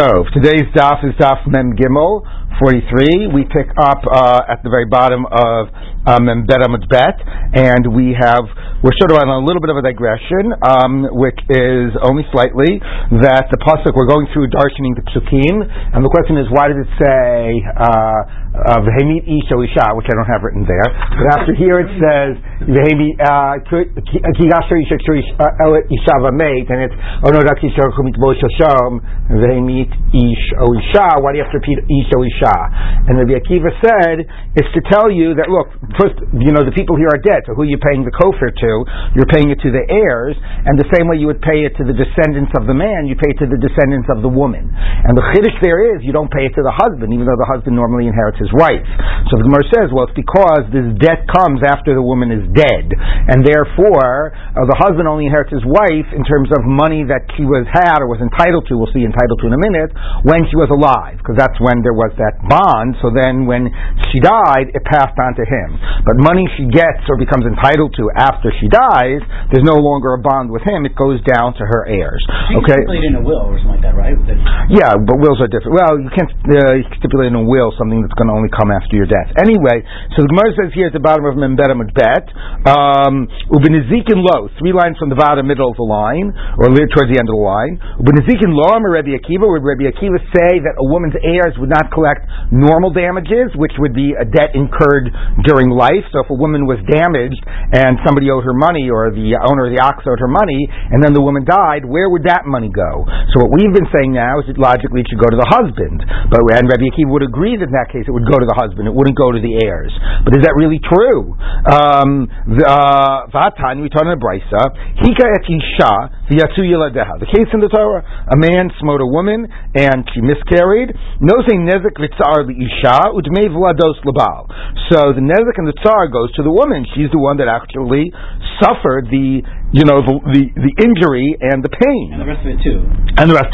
So, today's daf is Daf Mem Gimel, 43. We pick up at the very bottom of Mem Betamut Mudbet, and we're sort of on a little bit of a digression, which is only slightly, that the pasuk, we're going through darshaning the psukim, and the question is, why does it say V'hemi ish o isha, which I don't have written there, but after here it says V'hemi ki yasher ish isha v'meit, and it's Onodak yishar chumit bo shoshom V'hemi ish o isha. Why do you have to repeat ish o isha? And Rabbi Akiva said it's to tell you that, look, first, you know, the people here are dead, so who are you paying the kofar to? You're paying it to the heirs, and the same way you would pay it to the descendants of the man, you pay it to the descendants of the woman. And the chiddush there is, you don't pay it to the husband, even though the husband normally inherits his wife. So the Gemara says, well, it's because this debt comes after the woman is dead, and therefore the husband only inherits his wife in terms of money that she was entitled to. We'll see entitled to in a minute, when she was alive, because that's when there was that bond. So then when she died, it passed on to him. But money she gets or becomes entitled to after she dies, there's no longer a bond with him. It goes down to her heirs. You can stipulate in a will or something like that, right? Yeah, but wills are different. Well, you can't stipulate in a will something that's going to only come after your death. Anyway, so the Gemara says here at the bottom of Mem Betamut Mudbet, Ubn Ezekiel lo, three lines from the bottom, middle of the line, or towards the end of the line. Ubn Ezekiel lo, am Rebbe Akiva. Would Rebbe Akiva say that a woman's heirs would not collect normal damages, which would be a debt incurred during life? So if a woman was damaged and somebody owed her money, or the owner of the ox owed her money, and then the woman died, where would that money go? So what we've been saying now is that logically it should go to the husband. But and Rebbe Akiva would agree that in that case it would go to the husband, it wouldn't go to the heirs. But is that really true? Vatan, we turn to Brisa, Hika et Isha v'yatsu yiladeha. The case in the Torah, a man smote a woman and she miscarried. Nose nezik v'tzar l'isha udmei v'lados l'bal. So the nezik and the tzar goes to the woman. She's the one that actually suffered the injury and the pain. And the rest of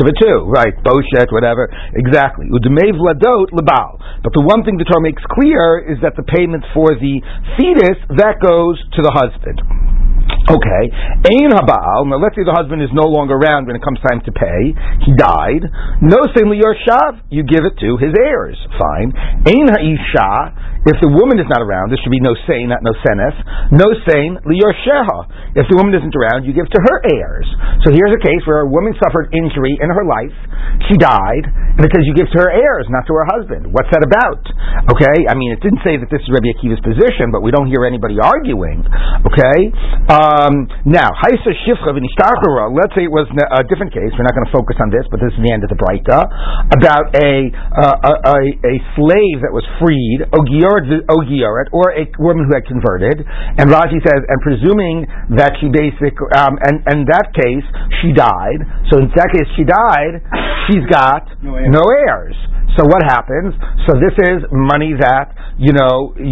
it too. Right. Boshet, whatever. Exactly. Udmei v'ladot l'bal. But the one thing the Torah makes clear is that the payment for the fetus, that goes to the husband. Okay. Ein habal. Now let's say the husband is no longer around when it comes time to pay. He died. No sein liyorshav. You give it to his heirs. Fine. Ein haisha. If the woman is not around, there should be no sein, not no senes. No sein liyorsheha. If the woman isn't around, you give to her heirs. So here's a case where a woman suffered injury in her life. She died, and it says you give to her heirs, not to her husband. What's that about? Okay. I mean, it didn't say that this is Rebbe Akiva's position, but we don't hear anybody arguing. Okay. Now, Haisa Shifcha v'nishtachara. Let's say it was a different case. We're not going to focus on this, but this is the end of the Braita about a slave that was freed, Ogioret, or a woman who had converted. And Rashi says, and presuming that she and in that case she died. So in that case she died. She's got no heirs. So what happens? So this is money that you owe to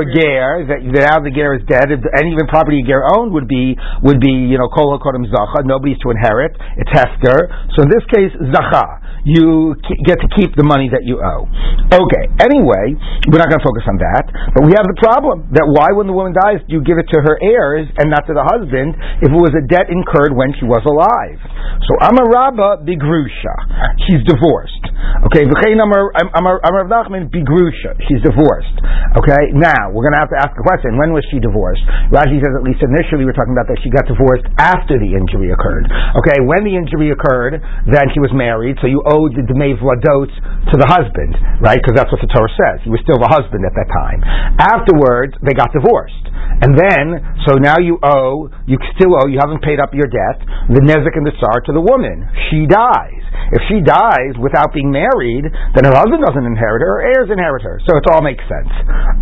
a ger, that now the ger is dead, and even property a ger owned would be kol hakodem zacha. Nobody's to inherit. It's hefker. So in this case, zacha, you get to keep the money that you owe. Okay. Anyway, we're not going to focus on that, but we have the problem that why, when the woman dies, do you give it to her heirs and not to the husband if it was a debt incurred when she was alive? So Amar Rabba bigrusha, she's divorced. Okay. I'm Rav Nachman bigrusha. She's divorced. Okay. Now we're going to have to ask a question. When was she divorced? Rashi says at least initially we're talking about that she got divorced after the injury occurred. Okay. When the injury occurred, then she was married, so you owed the Dmei Vladot to the husband, right? Because that's what the Torah says. He was still the husband at that time. Afterwards, they got divorced, and then so now you still owe. You haven't paid up your debt, the Nezik and the Tsar, to the woman. She dies. If she dies without being married, then her husband doesn't inherit her, her heirs inherit her. So it all makes sense.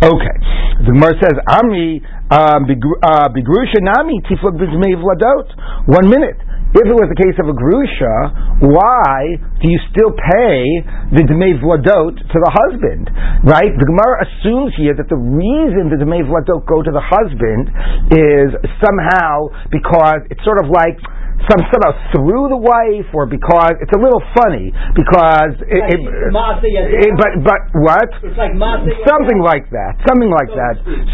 Okay. The Gemara says, Amri bigrusha nami tifla b'dmei vladot. 1 minute. If it was a case of a grusha, why do you still pay the dmei vladot to the husband? Right? The Gemara assumes here that the reason the dmei vladot go to the husband is somehow because it's sort of like somehow through the wife, or because it's a little funny because it's like something like that.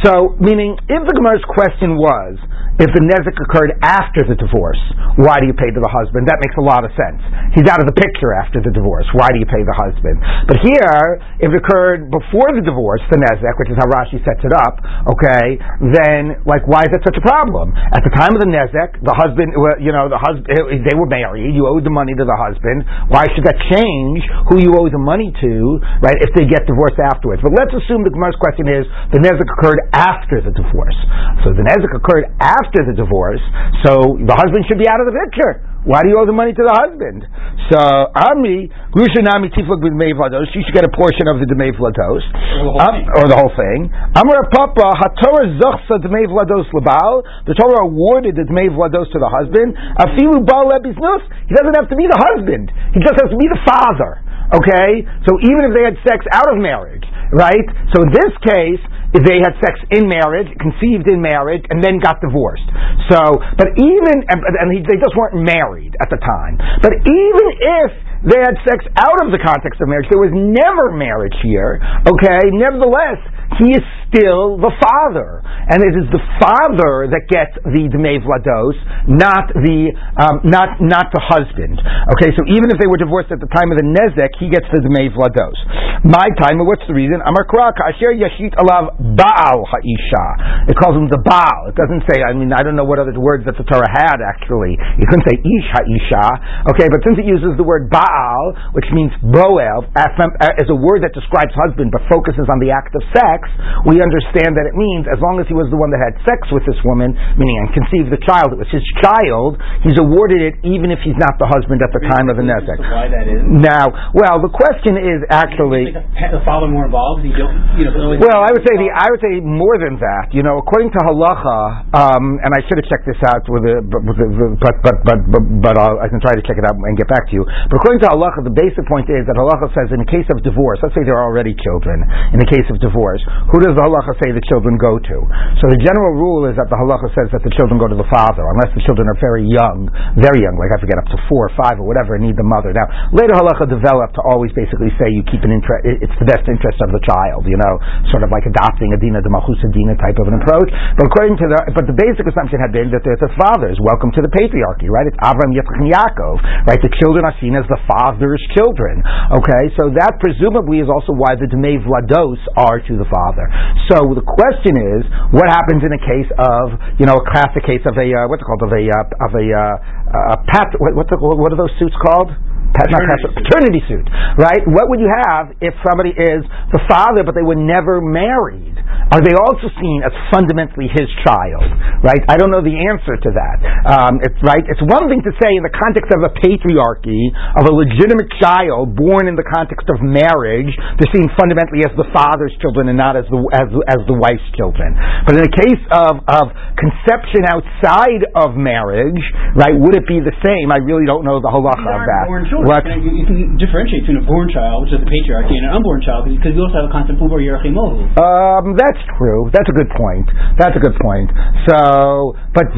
So meaning, if the Gemara's question was if the nezik occurred after the divorce, why do you pay to the husband? That makes a lot of sense. He's out of the picture after the divorce. Why do you pay the husband? But here, if it occurred before the divorce, the nezik, which is how Rashi sets it up, okay, then like why is that such a problem? At the time of the nezik, the husband, they were married. You owed the money to the husband. Why should that change who you owe the money to, right? If they get divorced afterwards. But let's assume the Gemara's question is the nezik occurred after the divorce. So the nezik occurred after the divorce, so the husband should be out of the picture. Why do you owe the money to the husband? So Amri, Grusha Nami Tifluk with Mevlados, she should get a portion of the Demevlados, or the whole thing. Amra Papa, HaTorah Zochsa Demevlados Labal, the Torah awarded the Demevlados to the husband. Afilu Baal Lebiznus, he doesn't have to be the husband, he just has to be the father. Okay? So even if they had sex out of marriage, right? So in this case, if they had sex in marriage, conceived in marriage, and then got divorced. So, but even, they just weren't married at the time. But even if they had sex out of the context of marriage, there was never marriage here, okay? Nevertheless, he is still the father. And it is the father that gets the Dmei Vlados, not the husband. Okay, so even if they were divorced at the time of the Nezek, he gets the Dmei Vlados. My time, what's the reason? Amar Kra, Asher Yashit Alav Baal Ha'isha. It calls him the Baal. It doesn't say, I don't know what other words that the Torah had, actually. You couldn't say Ish Ha'isha. Okay, but since it uses the word Baal, which means Boel, as a word that describes husband, but focuses on the act of sex, we understand that it means as long as he was the one that had sex with this woman, meaning and conceived the child, it was his child, he's awarded it even if he's not the husband at the time of the nezek. Why that is? Now, well, the question is actually the father more involved. I would say more than that. You know, according to halacha, and I should have checked this out I can try to check it out and get back to you. But according to halacha, the basic point is that halacha says in the case of divorce, let's say there are already children. In the case of divorce, who does the halacha say the children go to? So the general rule is that the halacha says that the children go to the father, unless the children are very young, like I forget, up to 4 or 5 or whatever, and need the mother. Now, later halacha developed to always basically say you keep an interest, it's the best interest of the child, you know, sort of like adopting a dina de malchus dina type of an approach. But the basic assumption had been that the fathers, welcome to the patriarchy, right? It's Avram, Yitzchak, and Yaakov, right? The children are seen as the father's children, okay? So that presumably is also why the Dmei Vlados are to the father. So the question is, what happens in a case of, a classic case of what are those suits called? Paternity suit, right? What would you have if somebody is the father but they were never married? Are they also seen as fundamentally his child, right? I don't know the answer to that. It's one thing to say in the context of a patriarchy, of a legitimate child born in the context of marriage, they're seen fundamentally as the father's children and not as the wife's children. But in the case of conception outside of marriage, right? Would it be the same? I really don't know the halacha of that. You can differentiate between a born child, which is the patriarchy, and an unborn child, because we also have a concept of hierarchy. That's true. That's a good point. So, but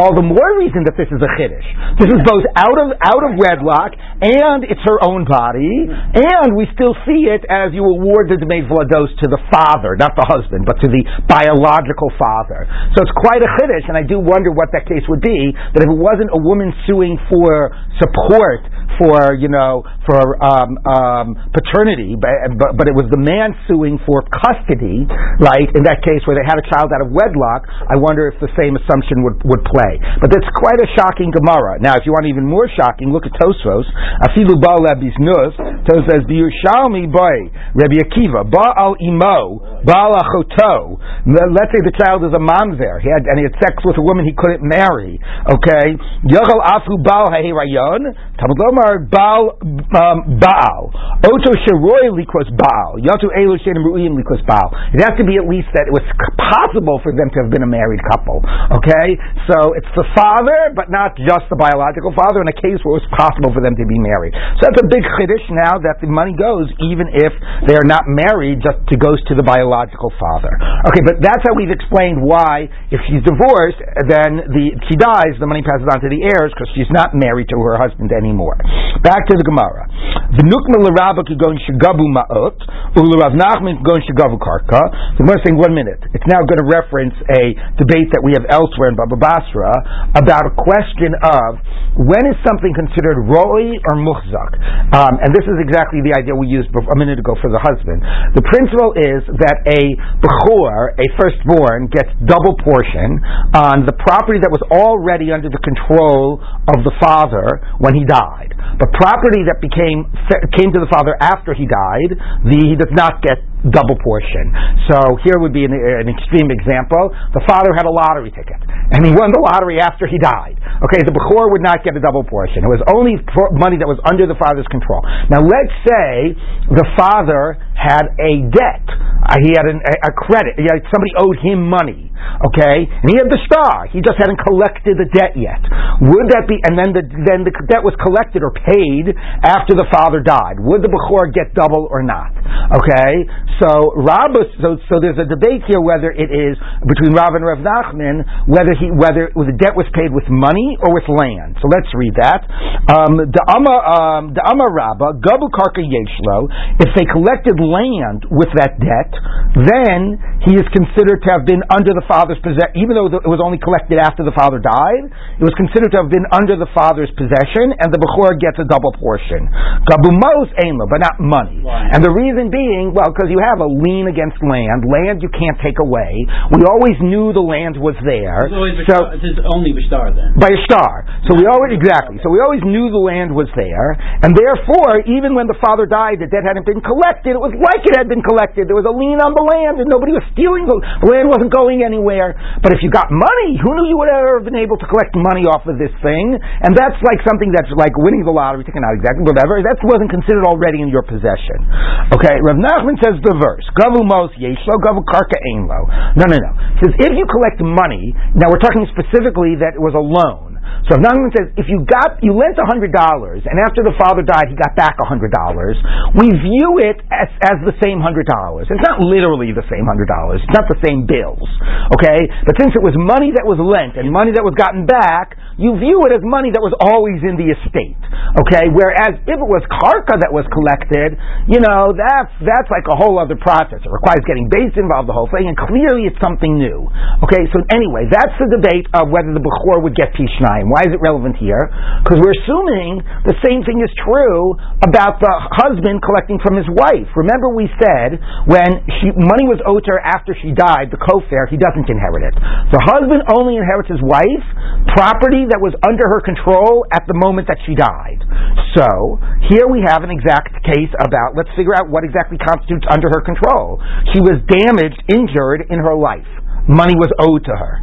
all the more reason that this is a chiddush. This is both out of wedlock, and it's her own body, and we still see it as you award the Dmei Vlados to the father, not the husband, but to the biological father. So it's quite a chiddush, and I do wonder what that case would be, that if it wasn't a woman suing for support for paternity, but it was the man suing for custody, right? In that case where they had a child out of wedlock, I wonder if the same assumption would play. But that's quite a shocking Gemara. Now, if you want even more shocking, look at Tosfos. Afilu Baal Lebiznus. Tosfos says, "B'Yerushalmi boy, Rabbi Akiva, Baal Imo, Baal Achoto." Let's say the child is a mamzer. He had sex with a woman he couldn't marry. Okay, Yogal Afu Baal Hehirayon. It has to be at least that it was possible for them to have been a married couple. Okay? So it's the father, but not just the biological father, in a case where it was possible for them to be married. So that's a big chiddush now allowed that the money goes even if they are not married, just to goes to the biological father. Okay, but that's how we've explained why if she's divorced, then she dies, the money passes on to the heirs because she's not married to her husband anymore. Back to the Gemara. V'nukma l'Rabba k'gon shegavu ma'ot u'l'Rav Nachman k'gon shegavu karka. The Gemara is saying, 1 minute. It's now going to reference a debate that we have elsewhere in Baba Basra about a question of when is something considered roi or muhzak? And this is exactly the idea we used a minute ago for the husband. The principle is that a bechor, a firstborn, gets double portion on the property that was already under the control of the father when he died. But property that came to the father after he died, he does not get double portion. So here would be an extreme example. The father had a lottery ticket, and he won the lottery after he died. Okay, the bechor would not get a double portion. It was only money that was under the father's control. Now let's say the father had a debt. He had a credit. Somebody owed him money. Okay, and he had the star. He just hadn't collected the debt yet. Would that be? And then the debt was collected or paid after the father died. Would the bechor get double or not? Okay. So so there's a debate here whether it is between Rav and Rav Nachman whether the debt was paid with money or with land. So let's read that. The Amma Rabba Gabu Karka Yeshlo. If they collected land with that debt, then he is considered to have been under the father's possession, even though it was only collected after the father died. It was considered to have been under the father's possession, and the bechor gets a double portion. Gabu Mos Ema, but not money. And the reason being, well, because you have a lien against land. Land you can't take away. We always knew the land was there. It's only b'shtar then. By a star. So we always knew the land was there, and therefore, even when the father died, the debt hadn't been collected. It was like it had been collected. There was a lien on the land, and nobody was stealing. The land wasn't going anywhere. But if you got money, who knew you would ever have been able to collect money off of this thing? And that's like something that's like winning the lottery ticket, not exactly, whatever. That wasn't considered already in your possession. Okay, Rav Nachman says the verse. Gavu mos yeshlo, gavu karka einlo. No. It says if you collect money, now we're talking specifically that it was a loan. So if Nachman says, if you lent $100, and after the father died, he got back $100, we view it as the same $100. It's not literally the same $100. It's not the same bills. Okay? But since it was money that was lent and money that was gotten back, you view it as money that was always in the estate. Okay? Whereas if it was karka that was collected, that's like a whole other process. It requires getting base involved, the whole thing, and clearly it's something new. Okay? So anyway, that's the debate of whether the bechor would get pish. Why is it relevant here? Because we're assuming the same thing is true about the husband collecting from his wife. Remember we said when money was owed to her after she died, the kofar, he doesn't inherit it. The husband only inherits his wife property that was under her control at the moment that she died. So here we have an exact case about, let's figure out what exactly constitutes under her control. She was damaged, injured in her life. Money was owed to her.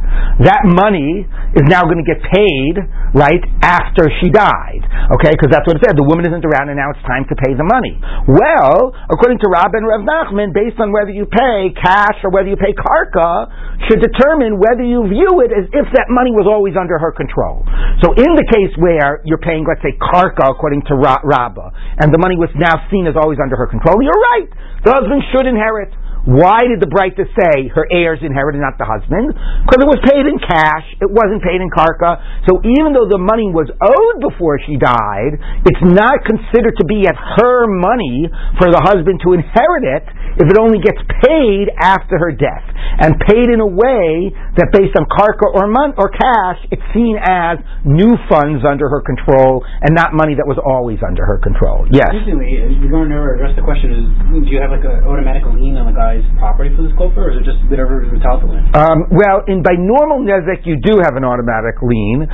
That money is now going to get paid right after she died. Okay, because that's what it said. The woman isn't around, and now it's time to pay the money. Well, according to Rav and Rav Nachman, based on whether you pay cash or whether you pay karka, should determine whether you view it as if that money was always under her control. So in the case where you're paying, let's say, karka according to Rabba, and the money was now seen as always under her control, you're right. The husband should inherit. Why did the brayta say her heirs inherited, not the husband? Because it was paid in cash. It wasn't paid in karka. So even though the money was owed before she died, it's not considered to be her money for the husband to inherit it if it only gets paid after her death. And paid in a way that based on karka or cash, it's seen as new funds under her control and not money that was always under her control. Yes? Interestingly, you're going to never address the question is, do you have like an automatic lien on the guy property for this kofar, or is it just whatever is recalcitrant? Well, by normal nezek, you do have an automatic lien,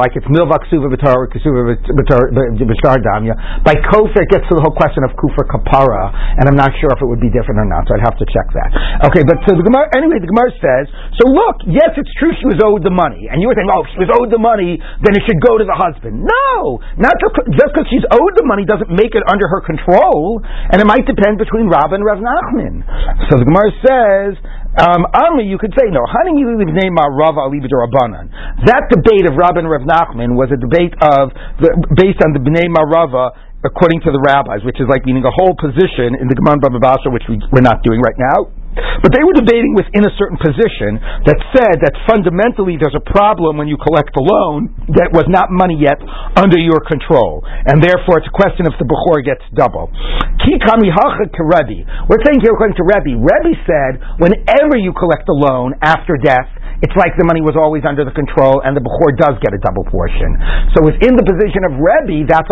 like it's milvak suva b'tar, k'suva b'tar damya. By kofar, it gets to the whole question of kufar kapara, and I'm not sure if it would be different or not, so I'd have to check that. Okay, but so the Gemara, anyway, the Gemara says, so look, yes, it's true she was owed the money, and you were thinking, if she was owed the money, then it should go to the husband. No! Not just because she's owed the money doesn't make it under her control, and it might depend between Rav and Rav Nachman. So the Gemara says, you could say, no, that debate of Rav and Rav Nachman was a debate based on the Bnei Marava according to the rabbis, which is like meaning a whole position in the Gemara Bava Basra, which we're not doing right now. But they were debating within a certain position that said that fundamentally there's a problem when you collect a loan that was not money yet under your control, and therefore it's a question if the Bechor gets double. Ki kami hacha to Rebbe. We're saying here according to Rebbe. Rebbe said whenever you collect a loan after death, it's like the money was always under the control, and the Bechor does get a double portion. So within the position of Rebbe, that's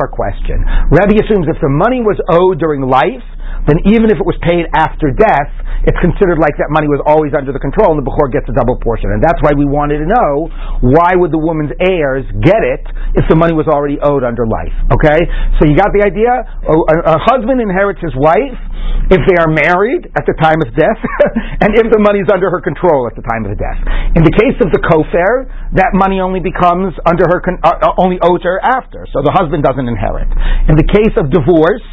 our question. Rebbe assumes if the money was owed during life, then even if it was paid after death, it's considered like that money was always under the control, and the Bechor gets a double portion. And that's why we wanted to know, why would the woman's heirs get it if the money was already owed under life? Okay? So you got the idea? A husband inherits his wife if they are married at the time of death, and if the money is under her control at the time of death. In the case of the kofar, that money only becomes under her only owed her after, so the husband doesn't inherit. In the case of divorce,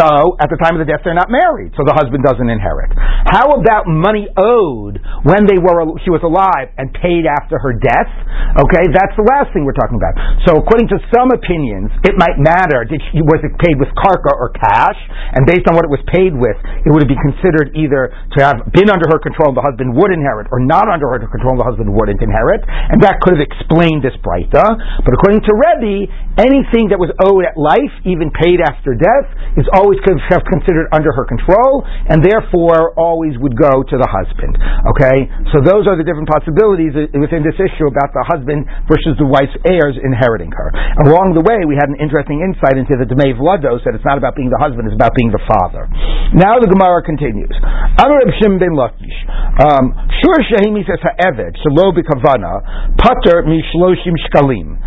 so at the time of the death they're not married, so the husband doesn't inherit. How about money owed when she was alive and paid after her death? Okay, that's the last thing we're talking about. So according to some opinions, it might matter. Was it paid with karka or cash? And based on what it was paid with, it would be considered either to have been under her control and the husband would inherit, or not under her control and the husband wouldn't inherit. And that could have explained this braita. But according to Rebbe, anything that was owed at life, even paid after death, is always could have considered under her control, and therefore always would go to the husband. Okay, so those are the different possibilities within this issue about the husband versus the wife's heirs inheriting her. Along the way, we had an interesting insight into the Demei Vlados, that it's not about being the husband, it's about being the father. Now the Gemara continues. Amar Rebbi Shimon Ben Lakish, Shur Shehimi says ha'eved shelo b'kavana pater mishloshim shkalim.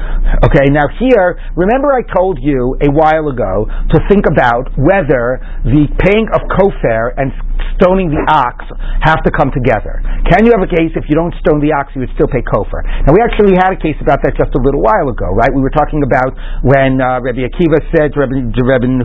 Okay, now here, remember I told you a while ago to think about whether the paying of kofar and stoning the ox have to come together. Can you have a case if you don't stone the ox, you would still pay kofar? Now we actually had a case about that just a little while ago, right? We were talking about when Rabbi Akiva said to Rebbe,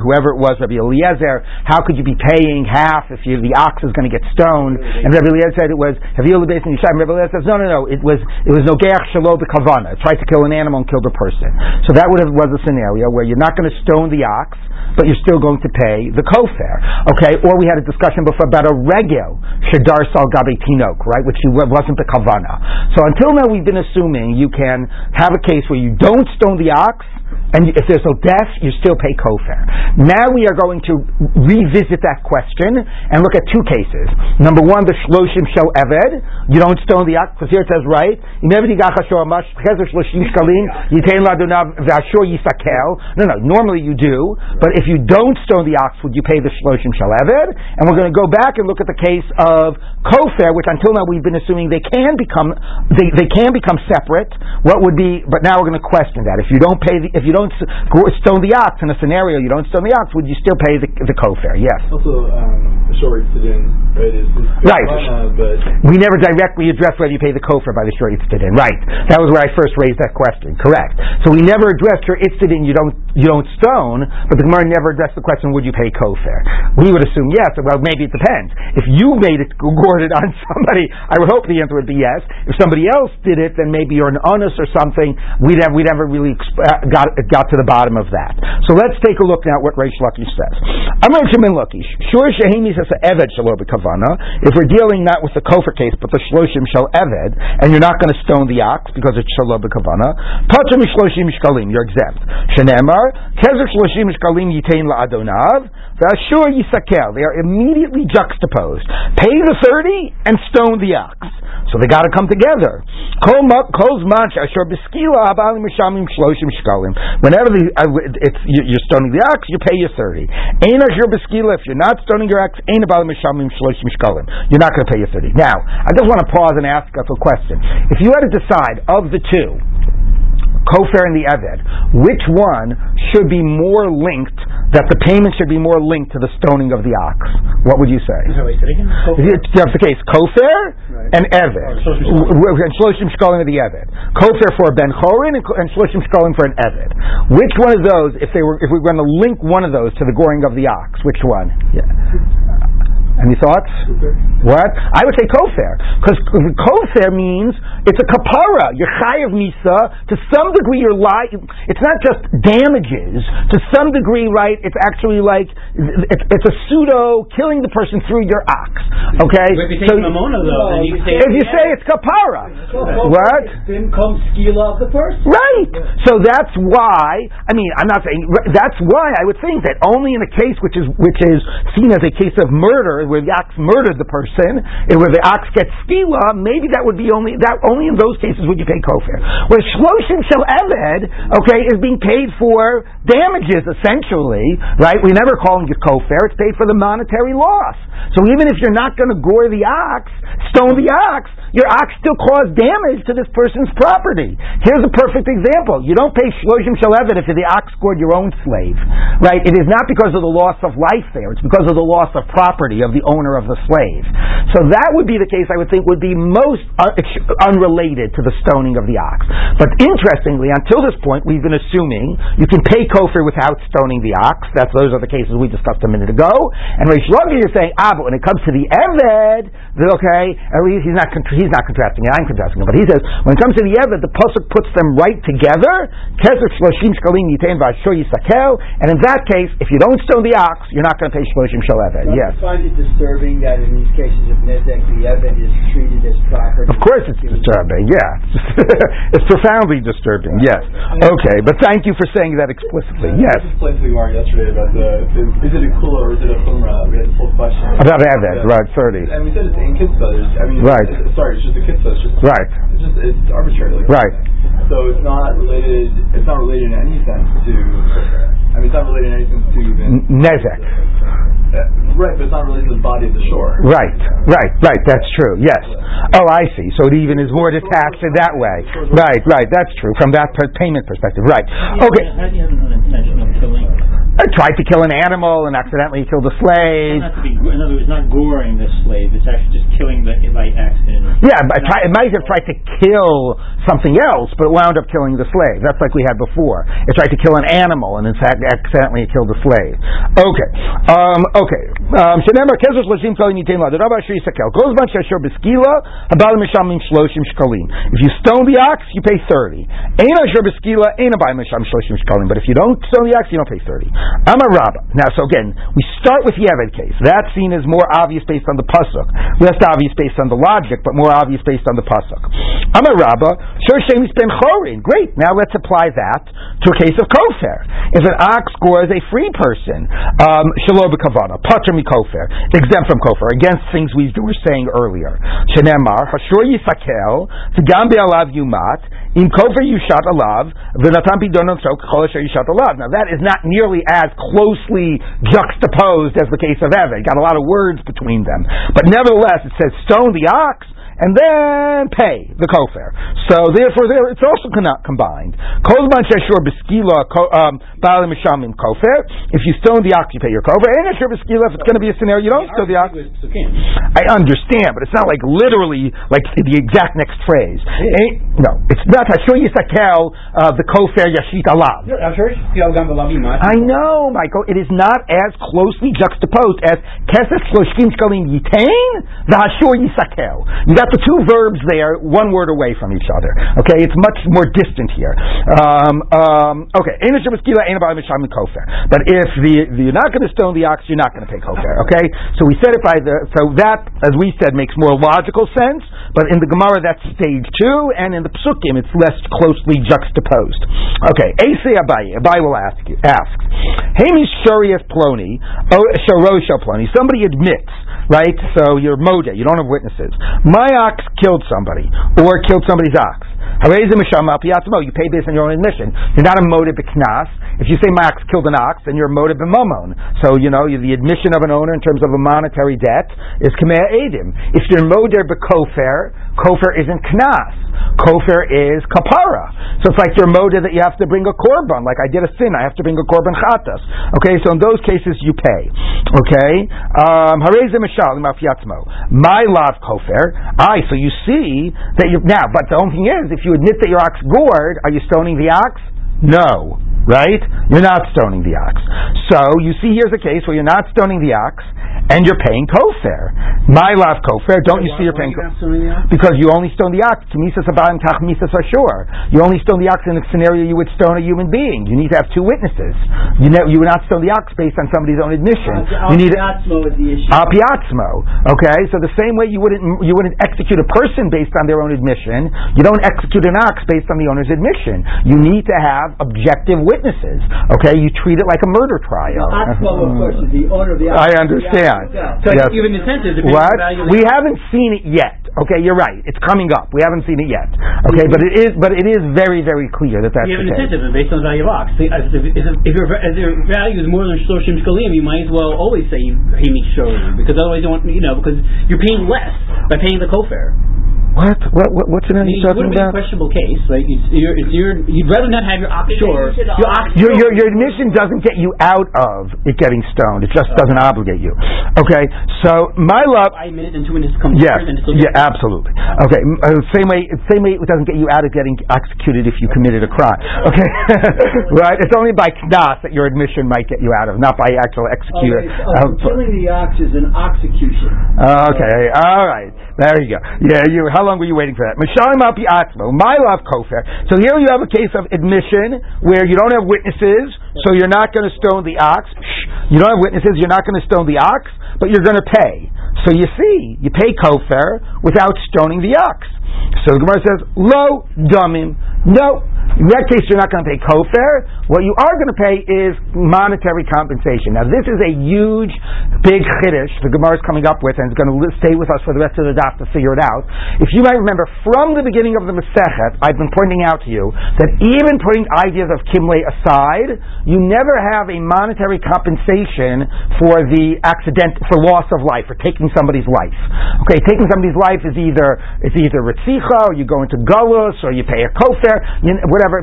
whoever it was, Rebbe Eliezer, how could you be paying half if the ox is going to get stoned? And Rebbe Eliezer said it was Havilah Beis and Yishai. And Rebbe Eliezer says no, it was Nogeach Shelo B'Kavana. It's right to kill an animal and kill the person. So that was a scenario where you're not going to stone the ox, but you're still going to pay the kofar. Okay, or we had a discussion before about a regel, shadar sal gabe tinok, right, which wasn't the kavana. So until now we've been assuming you can have a case where you don't stone the ox, and if there's no death, you still pay kofar. Now we are going to revisit that question and look at two cases. Number one, the shloshim shel eved. You don't stone the ox, because here it says, right? No, normally you do, but if you don't stone the ox, would you pay the shloshim shel eved? And we're going to go back and look at the case of kofar, which until now we've been assuming they can become separate. What would be? But now we're going to question that. If you don't stone the ox in a scenario, you don't stone the ox, would you still pay the kofar? Yes. Also, shor yitzidin, right? Right. We never directly addressed whether you pay the kofar by the shor yitzidin. Right. That was where I first raised that question. Correct. So we never addressed shor yitzidin. You don't stone, but the Gemara never addressed the question, would you pay kofar? We would assume yes. Well, maybe it depends. If you made it gorted on somebody, I would hope the answer would be yes. If somebody else did it, then maybe you're an onus or something. We'd never really got to the bottom of that. So let's take a look now at what Reish Lakish says. Amar Shimon Lakish, Shur Shehimi says eved shelo b'kavana. If we're dealing not with the kofar case but the shloshim shel eved, and you're not going to stone the ox because it's shelo b'kavana, patur mishloshim shkalim, you're exempt. Shenemar kezer shloshim shkalim yitain la'adonav v'ashur yisakel. They are immediately juxtaposed. Pay the 30 and stone the ox. So they got to come together. Whenever you're stoning the ox, you pay your 30. If you're not stoning your ox, you're not going to pay your 30. Now, I just want to pause and ask us a question. If you had to decide of the two, kofar and the eved, which one should be more linked, that the payment should be more linked to the stoning of the ox? What would you say? Sorry, that's the case. Kofar, right, and eved. And shloshim shkalim of the eved. Kofar for a ben chorin and shloshim shkalim for an eved. Which one of those, if we were going to link one of those to the goring of the ox, which one? Yeah. Any thoughts? Okay. What? I would say kofar, because kofar means it's a kapara. You're chayav misa. To some degree, you're it's not just damages. To some degree, right? It's actually like it's a pseudo killing the person through your ox. Okay. But if you take mamona though, you say it's kapara, what? Then comes skila of the person. Right. Yeah. So that's why. I mean, I'm not saying that's why I would think that only in a case which is seen as a case of murder, where the ox murdered the person, and where the ox gets skila, maybe that would be only in those cases would you pay kofar. Where shloshim shel eved, okay, is being paid for damages essentially, right? We never call it kofar; it's paid for the monetary loss. So even if you're not going to gore the ox, stone the ox, your ox still caused damage to this person's property. Here's a perfect example: you don't pay shloshim shel eved if the ox gored your own slave, right? It is not because of the loss of life there; it's because of the loss of property of the owner of the slave. So that would be the case I would think would be most unrelated to the stoning of the ox. But interestingly, until this point, we've been assuming you can pay kofar without stoning the ox. Those are the cases we discussed a minute ago. And Reish Lakish is saying, but when it comes to the eved, okay, he's not contrasting it. I'm contrasting it. But he says when it comes to the eved, the pasuk puts them right together. And in that case, if you don't stone the ox, you're not going to pay shloshim shel eved. Yes. I find it disturbing that in these cases of Nezek, the eved is treated as property. Of course it's disturbing, yeah. It's profoundly disturbing, yes. Okay, but thank you for saying that explicitly, yes. I explained to you yesterday about is it a kula or is it a humra? We had this whole question. About eved, right, 30. And we said it's in kitzvah. It's just a kitzvah. It's just, right. It's arbitrary. Like right. That. So it's not related in any sense to, Nezek. Right, but it's not related to the body of the shore. Right, that's true, yes. Oh, I see. So it even is more detached in that way. Right, that's true, from that payment perspective. Right. Okay. How do you have an unintentional killing? I tried to kill an animal and accidentally killed a slave. In other words, not goring the slave, it's actually just killing by accident. Yeah, it might have tried to kill something else, but wound up killing the slave. That's like we had before. It tried to kill an animal and in fact accidentally killed a slave. Okay. If you stone the ox, you pay 30. But if you don't stone the ox, you don't pay 30. I'm a Rabba. Now, so again, we start with the Eved case. That scene is more obvious based on the Pasuk. Less obvious based on the logic, but more obvious based on the Pasuk. I'm a Rabba. Great. Now let's apply that to a case of kofar. If an ox gores a free person, shelo b'kavana, patur mikofar, exempt from kofar, against things we were saying earlier. Shenemar, hashor yisakel, v'gam be'alav yumat, im kofar yushat alav, v'natam bidon tzok chol asher yushat alav. Now that is not nearly as closely juxtaposed as the case of Eved. Got a lot of words between them. But nevertheless, it says stone the ox, and then pay the kofar. So therefore, it's also not combined. If you stone the ox, you pay your kofar. And if it's going to be a scenario, you don't stone the ox. I understand, but it's not like literally like the exact next phrase. No, it's not. The kofar yashit alav. I know, Michael. It is not as closely juxtaposed as kesef shloshim shkalim yitain the hashor yisakel. You got the two verbs there, one word away from each other. Okay, it's much more distant here. Okay, but if you're not going to stone the ox, you're not going to pay kofar. Okay, so we said it by so that, as we said, makes more logical sense. But in the Gemara, that's stage two, and in the Psukim, it's less closely juxtaposed. Okay, Asei Abai will ask. Hamish Shurias Ploni, Shorosha Ploni. Somebody admits, right? So you're Moda, you don't have witnesses. My ox killed somebody, or killed somebody's ox. You pay based on your own admission. You're not a motive b'knas. If you say my ox killed an ox, then you're a motive b'mamon. So, the admission of an owner in terms of a monetary debt is kamei edim. If you're motive b'kofar, kofar isn't knas. Kofar is kapara. So it's like your motive that you have to bring a korban. Like I did a sin, I have to bring a korban chatas. Okay, so in those cases you pay. Okay? My lav kofar. So you see that but the only thing is, if you admit that your ox gored, are you stoning the ox? No. Right? You're not stoning the ox. So, you see here's a case where you're not stoning the ox, and you're paying kofar. My love kofar, don't you see you're paying kofar? Because you only stone the ox. You only stone the ox in a scenario you would stone a human being. You need to have two witnesses. You would not stone the ox based on somebody's own admission. You need Al-Piatzmo is the issue. Okay? So the same way you wouldn't execute a person based on their own admission, you don't execute an ox based on the owner's admission. You need to have objective witnesses. Okay? You treat it like a murder trial. Al-Piatzmo, of course, is the owner of the ox. I understand. So yes. Even incentive depends on the value. We haven't seen it yet. Okay, you're right. It's coming up. We haven't seen it yet. Okay, but it is very, very clear that that's the case. You have an incentive based on the value of ox. If your value is more than Shloshim Shkalim, you might as well always say he meets Shloshim, because otherwise because you're paying less by paying the kofar. What's in any talking about? It would be a questionable case, right? You'd rather not have your offshore. Your admission doesn't get you out of it getting stoned. It just doesn't obligate you. Okay, so my love. 5 minutes and 2 minutes comes. Yeah, absolutely. Okay, same way it doesn't get you out of getting executed if you committed a crime. Okay, right? It's only by knas that your admission might get you out of, not by actual execution. Killing the ox is an oxecution. Okay, all right. There you go. Yeah, you. How long were you waiting for that? Mishalim al pi'atzmo, my love kofar. So here you have a case of admission where you don't have witnesses, so you're not going to stone the ox. You don't have witnesses, you're not going to stone the ox, but you're going to pay. So you see, you pay kofar without stoning the ox. So the Gemara says, lo damim, no. In that case, you're not going to pay kofar. What you are going to pay is monetary compensation. Now, this is a huge, big chiddush the Gemara is coming up with, and it's going to stay with us for the rest of the daf to figure it out. If you might remember, from the beginning of the Masechet, I've been pointing out to you that even putting ideas of Kimlei aside, you never have a monetary compensation for the accident, for loss of life, for taking somebody's life. Okay, taking somebody's life is either Ritzicha, or you go into Galus, or you pay a kofar,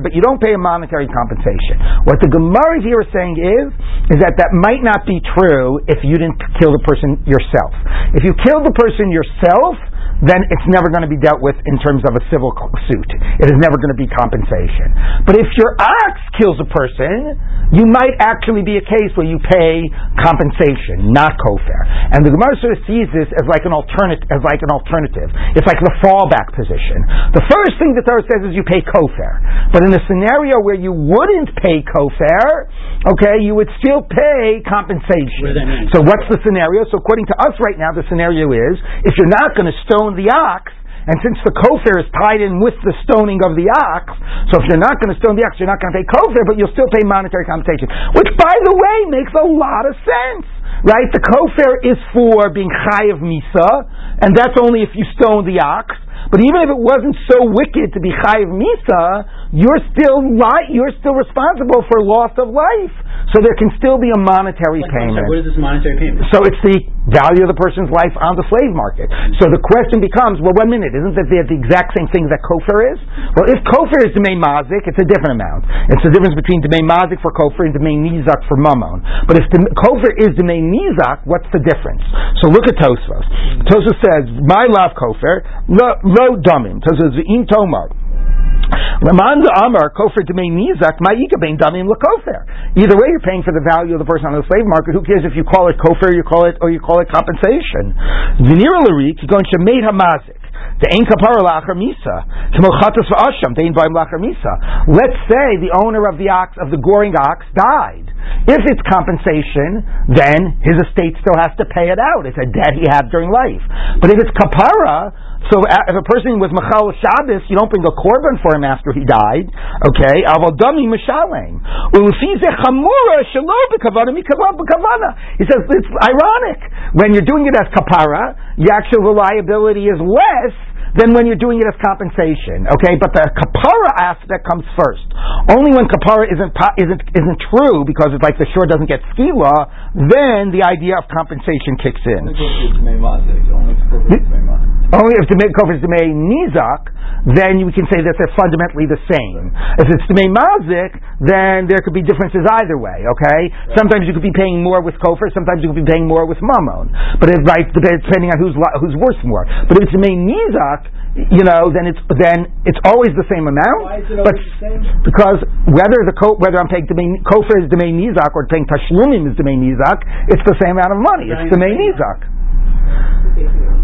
but you don't pay a monetary compensation. What the Gemara here is saying is that might not be true if you didn't kill the person yourself. If you killed the person yourself, then it's never going to be dealt with in terms of a civil suit. It is never going to be compensation. But if your ox kills a person, you might actually be a case where you pay compensation, not kofar. And the Gemara sort of sees this as like an alternative. It's like the fallback position. The first thing the Torah says is you pay kofar. But in a scenario where you wouldn't pay kofar, okay, you would still pay compensation. So what's the scenario? So according to us right now, the scenario is if you're not going to stone the ox, and since the kofar is tied in with the stoning of the ox, so if you're not going to stone the ox, you're not going to pay kofar, but you'll still pay monetary compensation, which, by the way, makes a lot of sense. Right? The kofar is for being chayav misa, and that's only if you stone the ox. But even if it wasn't so wicked to be chayav misa, you're still responsible for loss of life. So there can still be a monetary payment. What is this monetary payment? So it's the value of the person's life on the slave market. So the question becomes, well, 1 minute, isn't that the exact same thing that kofar is? Well, if kofar is demei mazik, it's a different amount. It's the difference between demei mazik for kofar and demei nizak for mammon. But if kofar is demei nizak, what's the difference? So look at Tosfos. Tosfos says, my love kofar, lo damim. Tosfos ve'im tomar. Either way, you're paying for the value of the person on the slave market. Who cares if you call it kofar, you call it compensation? Let's say the owner of the ox, of the goring ox, died. If it's compensation, then his estate still has to pay it out. It's a debt he had during life. But if it's kapara, so if a person was machal Shabbos, you don't bring a korban for him after he died. Okay, he says it's ironic. When you're doing it as kapara, the actual liability is less than when you're doing it as compensation. Okay, but the kapara aspect comes first. Only when kapara isn't true, because it's like the shore doesn't get skila, then the idea of compensation kicks in. Only if the kofar is demei nizak, then you can say that they're fundamentally the same. If it's demei mazik, then there could be differences either way. Okay, right. Sometimes you could be paying more with kofar, sometimes you could be paying more with mamon. But it's like depending on who's worth more. But if it's demei nizak, you know, then it's always the same amount. Why is it always the same? Because whether I'm paying demei kofar is demei nizak or paying tashlumim is demei nizak, it's the same amount of money. It's demei nizak.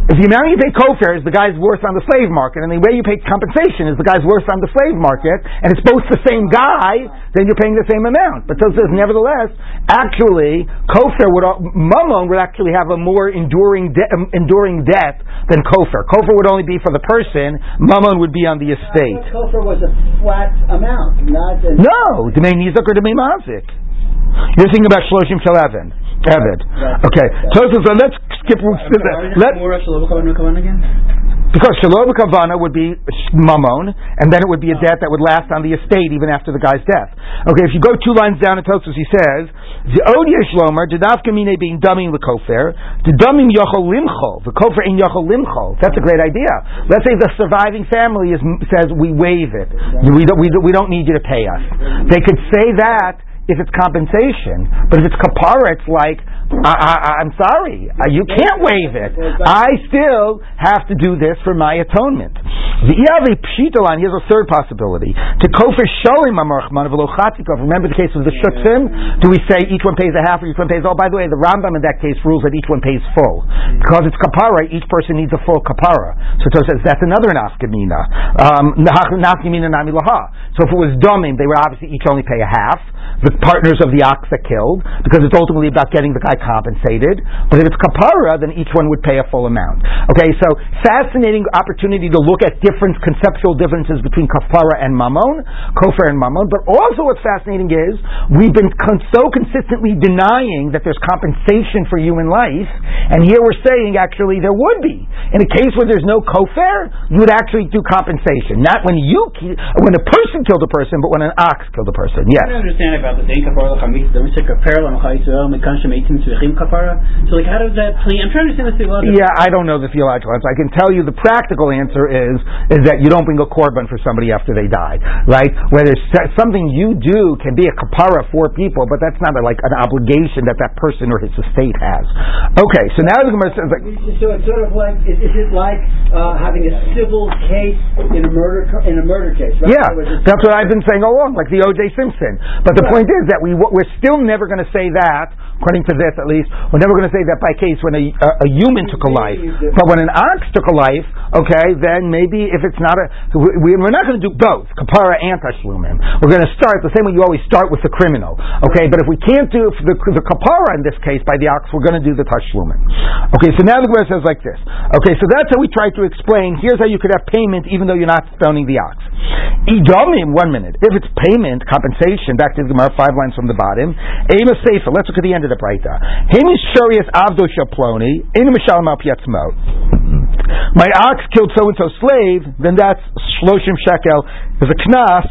If the amount you pay kofar is the guy's worth on the slave market, and the way you pay compensation is the guy's worth on the slave market, and it's both the same guy, then you're paying the same amount. But Tosfos says, nevertheless, actually, mamon would actually have a more enduring debt than kofar. Kofar would only be for the person; mamon would be on the estate. Kofar was a flat amount, not a... No, demei nizak or demei mazik. You're thinking about shloshim shel eved. Okay. Tosfos, let's skip. Because shalom kavana would be mamon, and then it would be a debt that would last on the estate even after the guy's death. Okay, if you go two lines down in Tosfos, he says the odia shlomer didavka mine being dumming the kofar, the dumming yochol limchol, the kofar in yochol limchol. That's a great idea. Let's say the surviving family says we waive it. We don't need you to pay us. They could say that. If it's compensation, but if it's kapara, it's like I'm sorry, you can't waive it. I still have to do this for my atonement. The iavi pshitalan. Here's a third possibility. To kofar sholim amarchman of lochatikov. Remember the case of the shutzim? Do we say each one pays a half or each one pays all? By the way, the Rambam in that case rules that each one pays full because it's kapara. Each person needs a full kapara. So Tosfos says that's another nafkamina. Nafkamina nami laha. So if it was domim, they would obviously each only pay a half. The partners of the ox that killed, because it's ultimately about getting the guy compensated. But if it's kapara, then each one would pay a full amount. Okay, so fascinating opportunity to look at different conceptual differences between kapara and mamon, kofar and mamon. But also, what's fascinating is we've been so consistently denying that there's compensation for human life, and here we're saying actually there would be. In a case where there's no kofar, you would actually do compensation, not when a person killed a person, but when an ox killed a person. Yes. I understand about the day kapara l'chamis, the misik kapara l'machayisrael mekanshem eitim tzvichim kapara. So, like, how does that play? I'm trying to understand the theological. Yeah, I don't know the theological answer. I can tell you the practical answer is that you don't bring a korban for somebody after they died, right? Whether something you do can be a kapara for people, but that's not like an obligation that person or his estate has. Okay, so now the Gemara says, like, so it's sort of like, is it like having a civil case in a murder case? Right? Yeah, that's what I've been saying all along, like the O.J. Simpson, but the point is that we're still never going to say that, according to this at least, we're never going to say that by case when a human took a life. But when an ox took a life, okay, then maybe if it's not we're not going to do both, kapara and tashlumim. We're going to start the same way you always start with the criminal, okay? But if we can't do the kapara in this case by the ox, we're going to do the tashlumim. Okay, so now the Gemara says like this. Okay, so that's how we try to explain, here's how you could have payment even though you're not stoning the ox. Idomim, 1 minute. If it's payment, compensation, back to the Gemara, 5 lines from the bottom. Amos Sefer. Let's look at the end of the Braita. Hamish Shorias Avdo Shaploni in Mishalim Al Piatzmo. My ox killed so and so slave. Then that's Shloshim Shekel as a knas.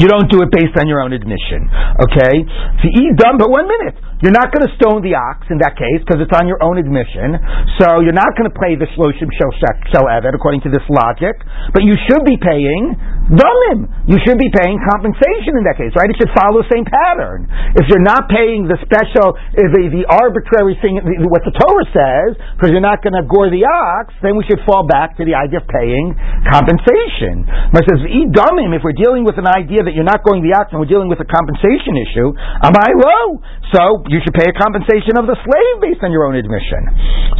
You don't do it based on your own admission. Okay? So eat dumb, but 1 minute. You're not going to stone the ox in that case because it's on your own admission. So you're not going to pay the shloshim shel eved according to this logic. But you should be paying domim. You should be paying compensation in that case, right? It should follow the same pattern. If you're not paying the special, the arbitrary thing, what the Torah says, because you're not going to gore the ox, then we should fall back to the idea of paying compensation. But it says eat domim. If we're dealing with an idea that you're not going the ox and we're dealing with a compensation issue, am I low? So you should pay a compensation of the slave based on your own admission.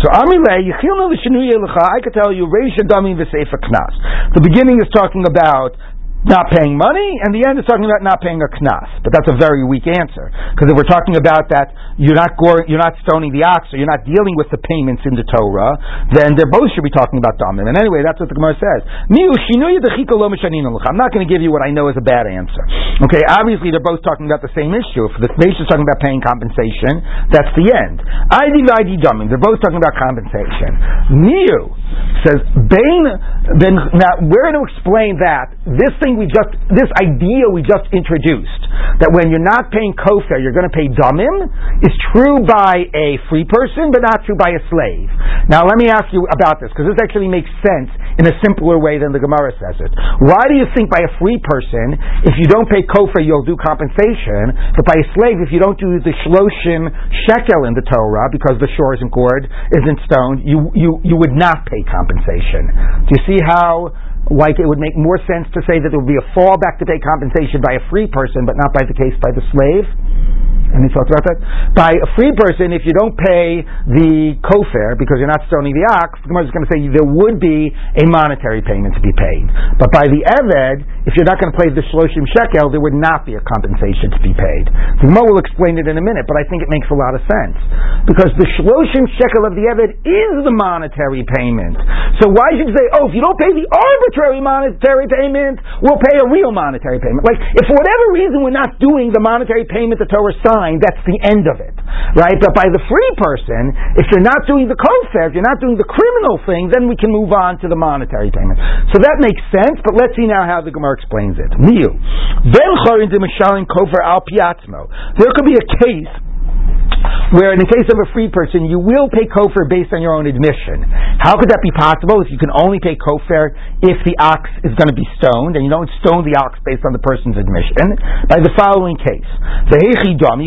So Amilei, I could tell you, the beginning is talking about not paying money, and the end is talking about not paying a knas. But that's a very weak answer, because if we're talking about that you're not stoning the ox, or you're not dealing with the payments in the Torah, then they both should be talking about domim. And anyway, that's what the Gemara says. I'm not going to give you what I know is a bad answer. Okay, obviously they're both talking about the same issue. If the base is talking about paying compensation, that's the end. Idi domim. They're both talking about compensation. Niu says, now we're going to explain that this thing this idea we just introduced, that when you're not paying kofar, you're going to pay damim, is true by a free person, but not true by a slave. Now let me ask you about this, because this actually makes sense in a simpler way than the Gemara says it. Why do you think by a free person, if you don't pay kofar, you'll do compensation, but by a slave, if you don't do the shloshim shekel in the Torah, because the shore isn't gored, isn't stoned, you would not pay compensation? Do you see how it would make more sense to say that there would be a fallback to pay compensation by a free person, but not by the case by the slave? Any thoughts about that? By a free person, if you don't pay the kofar because you're not stoning the ox, the Gemara is going to say there would be a monetary payment to be paid. But by the eved, if you're not going to pay the shloshim shekel, there would not be a compensation to be paid. The Gemara will explain it in a minute, but I think it makes a lot of sense, because the shloshim shekel of the eved is the monetary payment. So why should you say, if you don't pay the arbitrary monetary payment, we'll pay a real monetary payment? If for whatever reason we're not doing the monetary payment the Torah signed, that's the end of it, right? But by the free person, if you're not doing the kofar, if you're not doing the criminal thing, then we can move on to the monetary payment. So that makes sense, but let's see now how the Gemara explains it. There could be a case where, in the case of a free person, you will pay kofar based on your own admission. How could that be possible if you can only pay kofar if the ox is going to be stoned, and you don't stone the ox based on the person's admission? By the following case.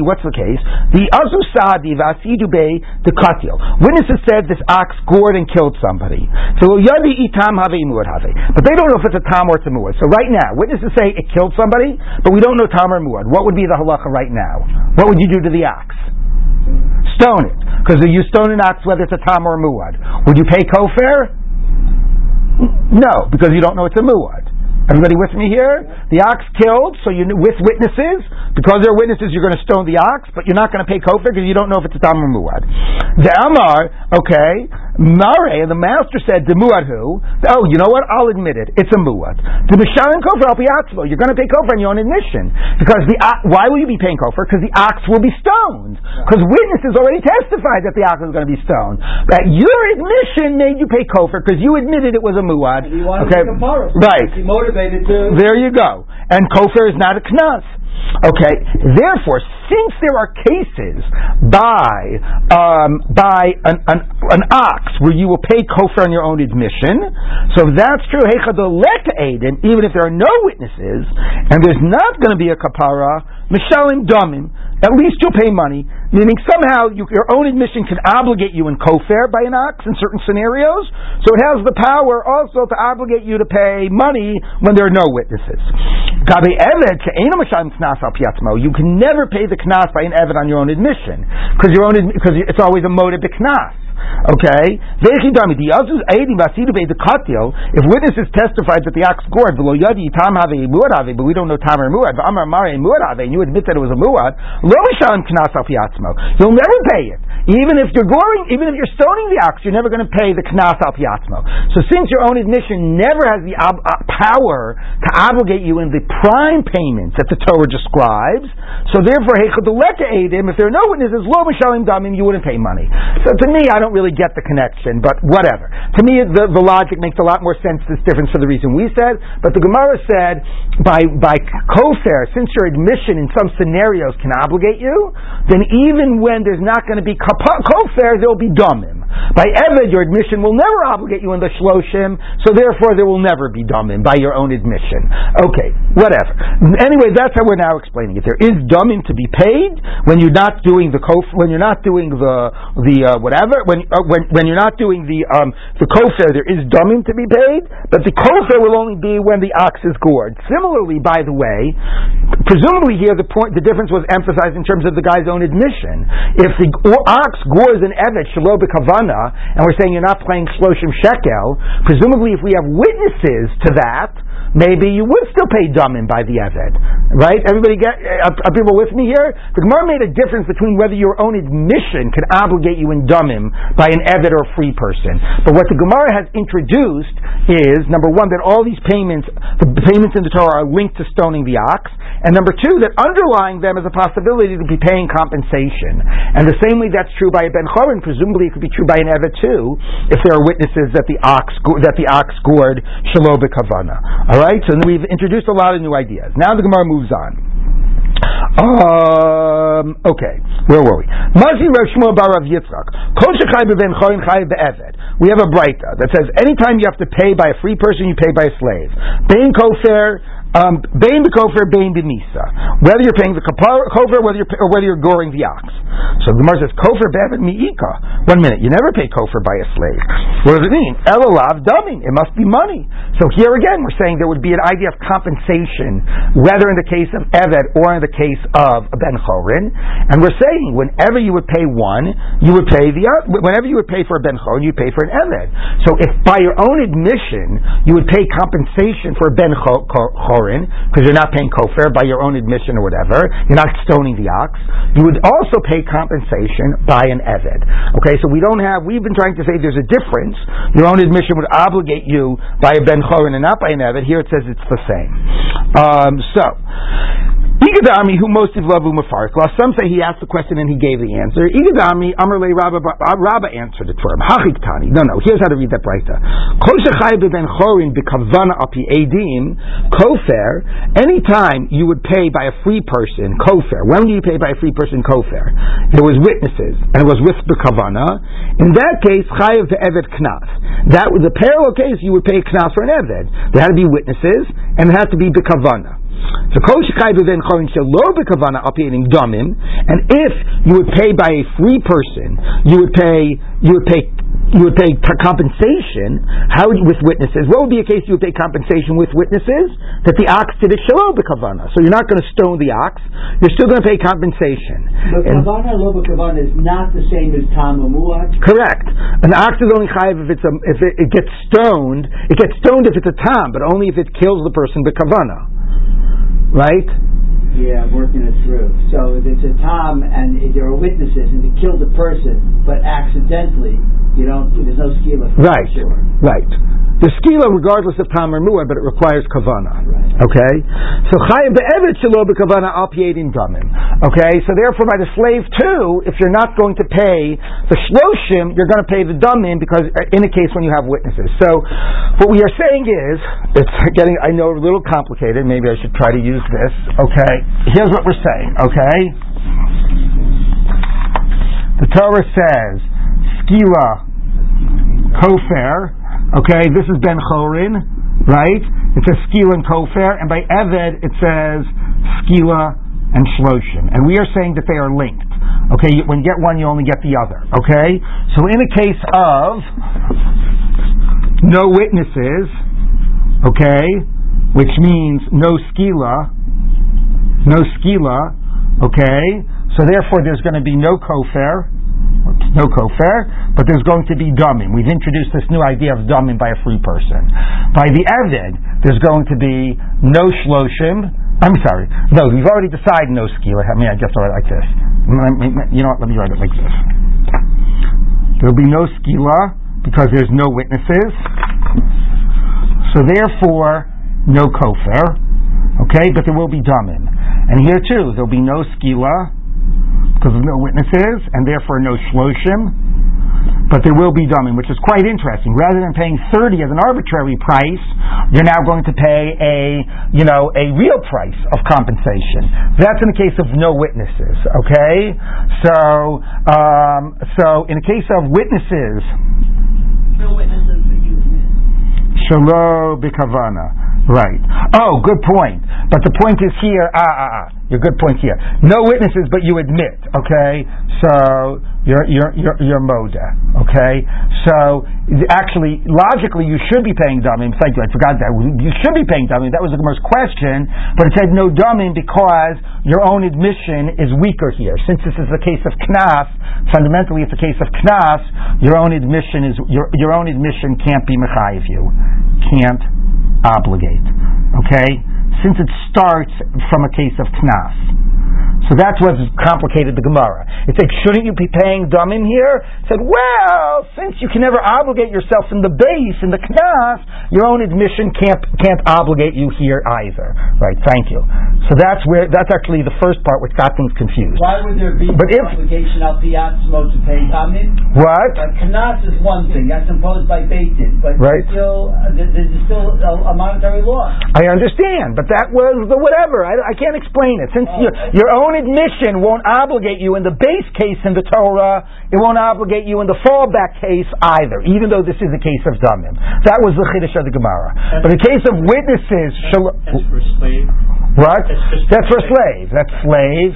What's the case? Witnesses said this ox gored and killed somebody. So, but they don't know if it's a tam or it's a muad. So right now, witnesses say it killed somebody, but we don't know tam or muad. What would be the halacha right now? What would you do to the ox? Stone it. Because you stone an ox whether it's a tam or a muad. Would you pay kofar? No, because you don't know it's a muad. Everybody with me here? The ox killed, so you're with witnesses. Because they're witnesses, you're going to stone the ox, but you're not going to pay kofar because you don't know if it's a tam or muad. The Amar, Mare, the master said, the muad who? Oh, you know what? I'll admit it. It's a muad. The Mishalim kofar al pi atzmo. You're going to pay kofar on your own admission. Because why will you be paying kofar? Because the ox will be stoned. Because witnesses already testified that the ox was going to be stoned. That your admission made you pay kofar because you admitted it was a muad. Right. He motivated to. There you go. And kofar is not a knas. Okay, therefore, since there are cases by an ox where you will pay kofar on your own admission, so if that's true, even if there are no witnesses, and there's not going to be a kapara, mishalim damim, at least you'll pay money, meaning somehow your own admission can obligate you in kofar by an ox in certain scenarios, so it has the power also to obligate you to pay money when there are no witnesses. You can never pay the knas by an eved on your own admission, because it's always a motive to knas. Okay? If witnesses testified that the ox gored, but we don't know tam or muad, and you admit that it was a muad, you'll never pay it. Even if you're stoning the ox, you're never going to pay the knas al pi atzmo. So since your own admission never has the power to obligate you in the prime payments that the Torah describes, so therefore, if there are no witnesses, you wouldn't pay money. So to me, I don't really get the connection, but whatever. To me, the logic makes a lot more sense, this difference, for the reason we said. But the Gemara said, by kofar, since your admission in some scenarios can obligate you, then even when there's not going to be kofar, there will be damim. By eved, your admission will never obligate you in the shloshim, so therefore there will never be damim by your own admission. Okay, whatever. Anyway, that's how we're now explaining it. There is damim to be paid when you're not doing the kofar, when you're not doing when you're not doing the kofar, there is damim to be paid, but the kofar will only be when the ox is gored. Similarly, by the way, presumably here the difference was emphasized in terms of the guy's own admission. If the ox gores an evet shelo b'kavana, and we're saying you're not paying shloshim shekel, presumably if we have witnesses to that, maybe you would still pay damim by the evet, right? Everybody are people with me here? The Gemara made a difference between whether your own admission can obligate you in damim by an eved or free person. But what the Gemara has introduced is, number one, that all these payments, the payments in the Torah, are linked to stoning the ox, and number two, that underlying them is a possibility to be paying compensation. And the same way that's true by a ben chorin, presumably it could be true by an eved too, if there are witnesses that the ox gored shelo b'kavana. All right? Alright, so we've introduced a lot of new ideas. Now the Gemara moves on. Okay, where were we? Mazi Rav Shmuel bar Rav Yitzchak. Kol shechai b'ben chorin chai be'eved. We have a braita that says anytime you have to pay by a free person, you pay by a slave. Bein kofer, bein b'kofer, bein b'misa. Whether you're paying the kofer, whether you're goring the ox. So the Gemara says kofer be'eved mi'ika. 1 minute, you never pay kofer by a slave. What does it mean? Elolav damin. It must be money. So here again, we're saying there would be an idea of compensation, whether in the case of eved or in the case of a ben chorin. And we're saying whenever you would pay one, you would pay the other. Whenever you would pay for a ben chorin, you pay for an eved. So if by your own admission you would pay compensation for a ben chorin, because you're not paying kofar by your own admission or whatever, you're not stoning the ox, you would also pay compensation by an eved. Okay, so we've been trying to say there's a difference. Your own admission would obligate you by a ben chorin and not by an eved. Here it says it's the same. Igadami, who most of love umafarkla, some say he asked the question and he gave the answer. Igadami, Amrle Rabba answered it for him. Hachiktani. No, here's how to read that braita. Kol shechai b'ben chorin b'kavana api edim, kofer, anytime you would pay by a free person, kofer. When do you pay by a free person, kofer? There was witnesses, and it was with b'kavana. In that case, chayav be'eved knas. That was a parallel case, you would pay knas for an eved. There had to be witnesses, and it had to be b'kavana. So kol shechai b'ben chorin shelo b'kavana api'edim damim, and if you would pay by a free person, you would pay compensation. How with witnesses? What would be a case you would pay compensation with witnesses? That the ox did it shelo b'kavana. So you're not going to stone the ox. You're still going to pay compensation. But kavana lo b'kavana is not the same as tam mu'at. Correct. An ox is only chayav if it gets stoned. It gets stoned if it's a tam, but only if it kills the person b'kavana. Right? Yeah, I'm working it through. So if it's a tom and there are witnesses and they killed the person, but accidentally, there's no skila. Right, sure. Right. The skila, regardless of tom or mu'ah, but it requires kavana. Right. Okay? So chayav be'eved shelo b'kavana al piyedin damim. Okay? So therefore, by the slave too, if you're not going to pay the shloshim, you're going to pay the damim, because in a case when you have witnesses. So what we are saying is, it's getting, I know, a little complicated. Maybe I should try to use this. Okay? Here's what we're saying, okay? The Torah says, skila, kofer, okay, this is ben chorin, right? It says skila and kofer, and by eved it says skila and shloshim. And we are saying that they are linked. Okay, when you get one, you only get the other, okay? So in a case of no witnesses, okay, which means no skila, okay, so therefore there's going to be no kofar, but there's going to be damim. We've introduced this new idea of damim by a free person. By the eved, there's going to be no shloshim. I'm sorry, no, we've already decided no skila. I mean, I guess I'll write it like this. You know what, let me write it like this. There'll be no skila because there's no witnesses, so therefore no kofar. Okay, but there will be damim. And here too, there'll be no skila, because of no witnesses, and therefore no shloshim, but there will be damim, which is quite interesting. Rather than paying 30 as an arbitrary price, you're now going to pay a real price of compensation. That's in the case of no witnesses, okay? So in the case of witnesses... No witnesses are used. Shelo b'kavana. Right. Oh, good point. But the point is here, your good point here. No witnesses, but you admit, okay? So, you're moda, okay? So, actually, logically, you should be paying damim. Thank you, I forgot that. You should be paying damim. That was the Gemara's question, but it said no damim because your own admission is weaker here. Since this is the case of knas, fundamentally it's a case of knas, your own admission can't be mechayiv you. Can't obligate, okay? Since it starts from a case of knas, So that's what complicated the Gemara. It said, shouldn't you be paying damim here? It said, well, since you can never obligate yourself in the base, in the knas, your own admission can't obligate you here either. Right, thank you. So that's actually the first part which got things confused. Why would there be an obligation al piatzmo to pay damim? What? Knas is one thing, that's imposed by Beitin, but right. there's still a monetary law. I understand, but that was the whatever. I can't explain it. Since your own admission won't obligate you in the base case in the Torah, it won't obligate you in the fallback case either, even though this is a case of damim. That was the chiddush of the Gemara. That's but the case of witnesses... That's for a slave. What? That's for a slave. That's slave,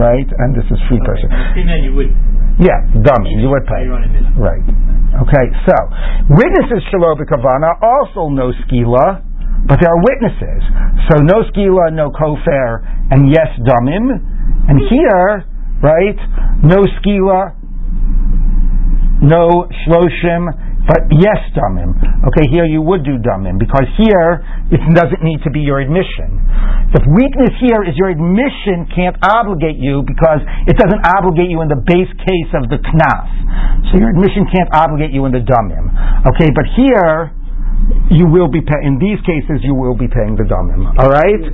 right? And this is free person. You would... Yeah, dummy, you would pay. Right. Okay, so, witnesses shelo b'kavana, also no skila, but they are witnesses. So no skila, no kofar, and yes, damim. And here, right, no skila, no shloshim, but yes, damim. Okay, here you would do damim, because here it doesn't need to be your admission. The weakness here is your admission can't obligate you, because it doesn't obligate you in the base case of the knaf. So your admission can't obligate you in the damim. Okay, but here you will be paying. In these cases, you will be paying the damim. All right, because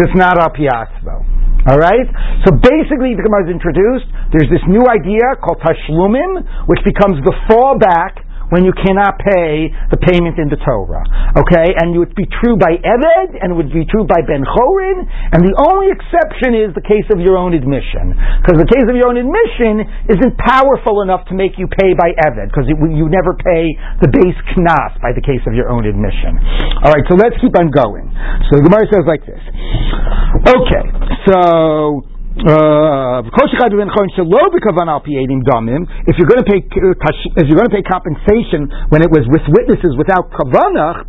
it's not al piatzmo. All right? So basically, the Gemara is introduced. There's this new idea called tashlumin, which becomes the fallback when you cannot pay the payment in the Torah. Okay? And it would be true by Eved, and it would be true by Ben Chorin, and the only exception is the case of your own admission. Because the case of your own admission isn't powerful enough to make you pay by Eved, because you never pay the base knas by the case of your own admission. Alright, so let's keep on going. So the Gemara says like this. Okay, so... if you're going to pay compensation when it was with witnesses without kavanah,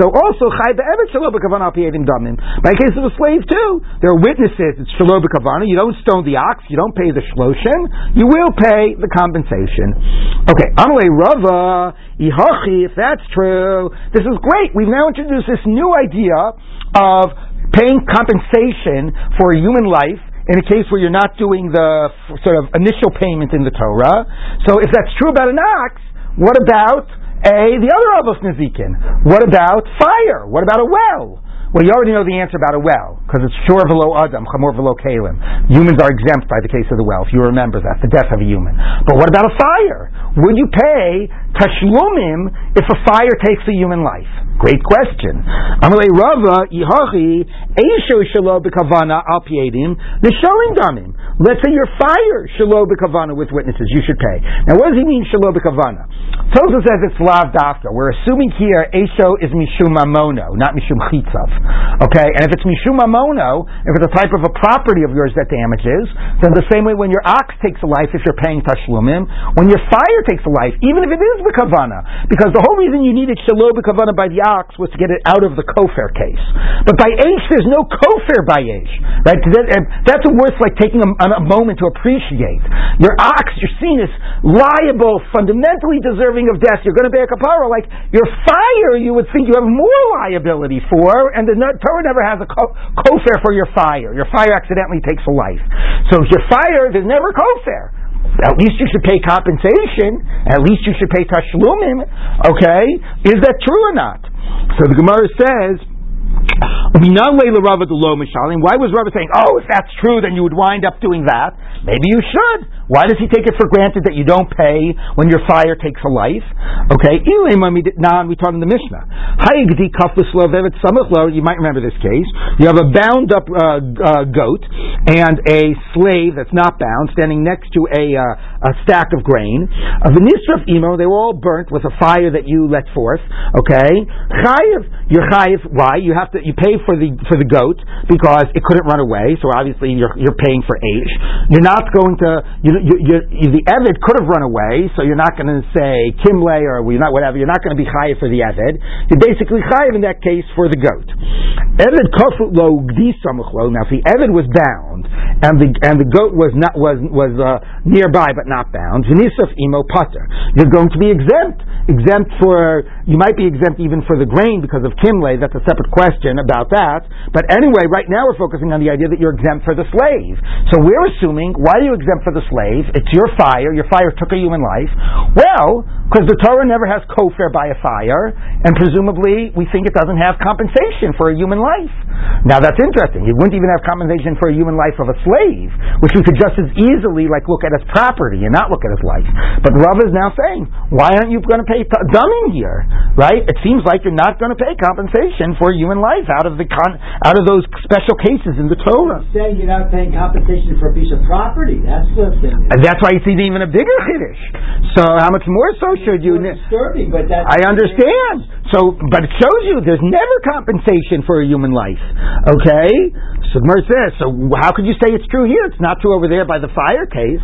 so also chai be'evet shelo b'kavanah al pi edim damim. By the case of a slave too, there are witnesses. It's shelo b'kavanah. You don't stone the ox. You don't pay the shloshim. You will pay the compensation. Okay, amalei Rava ihachi. If that's true, this is great. We've now introduced this new idea of paying compensation for a human life in a case where you're not doing the sort of initial payment in the Torah. So if that's true about an ox, what about the other avos nezikin? What about fire? What about a well? Well, you already know the answer about a well, because it's shor v'lo adam, chamor v'lo kalim. Humans are exempt by the case of the well, if you remember that, the death of a human. But what about a fire? Would you pay tashlumim if a fire takes a human life? Great question. Amalei Rava ihachi eisho shelo b'kavana al pi edim nishalim damim. Let's say your fire shelo b'kavana with witnesses, you should pay. Now, what does he mean shelo b'kavana? Tosfos says it's lav dafka. We're assuming here eisho is mishum mamono, not mishum chitzav. Okay, and if it's mishum mamono, if it's a type of a property of yours that damages, then the same way when your ox takes a life, if you're paying tashlumim, when your fire takes a life, even if it is b'kavana, because the whole reason you needed shelo b'kavana by the ox was to get it out of the kofar case. But by eish, there's no kofar by eish, right? That's worth like taking a moment to appreciate. Your ox, you're seen as liable, fundamentally deserving of death. You're going to pay a kapara. Like your fire, you would think you have more liability for, and the Torah never has a kofar for your fire. Your fire accidentally takes a life. So your fire, there's never kofar. At least you should pay compensation. At least you should pay tashlumim. Okay? Is that true or not? So the Gemara says, why was Rava saying, oh, if that's true, then you would wind up doing that? Maybe you should. Why does he take it for granted that you don't pay when your fire takes a life? Okay, we taught in the Mishnah. You might remember this case. You have a bound-up goat and a slave that's not bound standing next to a stack of grain. The Nisra of Imo, they were all burnt with a fire that you let forth. Okay, you're chayiv. Why? You pay for the goat because it couldn't run away, so obviously you're paying for age. You're not going to the Eved could have run away, so you're not going to say Kimle or whatever. You're not going to be chayiv for the Eved. You're basically chayiv in that case for the goat. Eved kofut lo gdi samuchlo. Now, if the Eved was bound and the goat was nearby but not bound, v'nisaf imo pater. You're going to be exempt. You might be exempt even for the grain because of Kimle. That's a separate question about that. But anyway, right now we're focusing on the idea that you're exempt for the slave. So we're assuming, why are you exempt for the slave? It's your fire. Your fire took a human life. Well, because the Torah never has kofar by a fire, and presumably we think it doesn't have compensation for a human life. Now that's interesting. It wouldn't even have compensation for a human life of a slave, which we could just as easily look at as property and not look at as life. But Rava is now saying, why aren't you going to pay dumb in here? Right? It seems like you're not going to pay compensation for human life out of those special cases in the Torah. You're saying you're not paying compensation for a piece of property. That's the thing. That's why it's even a bigger Kiddush. So how much more so should you? Disturbing, but that's I understand. So, but it shows you there's never compensation for a human life. Okay? So Gemara says, so how could you say it's true here? It's not true over there by the fire case.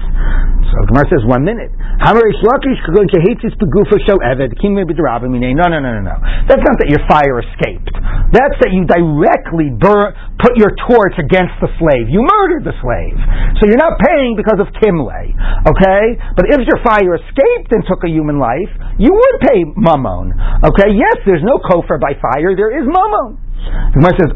So Gemara says, 1 minute. No. That's not that your fire escaped. That's that you directly put your torch against the slave. You murdered the slave. So you're not paying because of Kimle. Okay? But if your fire escaped and took a human life, you would pay Mammon. Okay? Yes, there's no kofar by fire. There is Mammon. The Gemara says,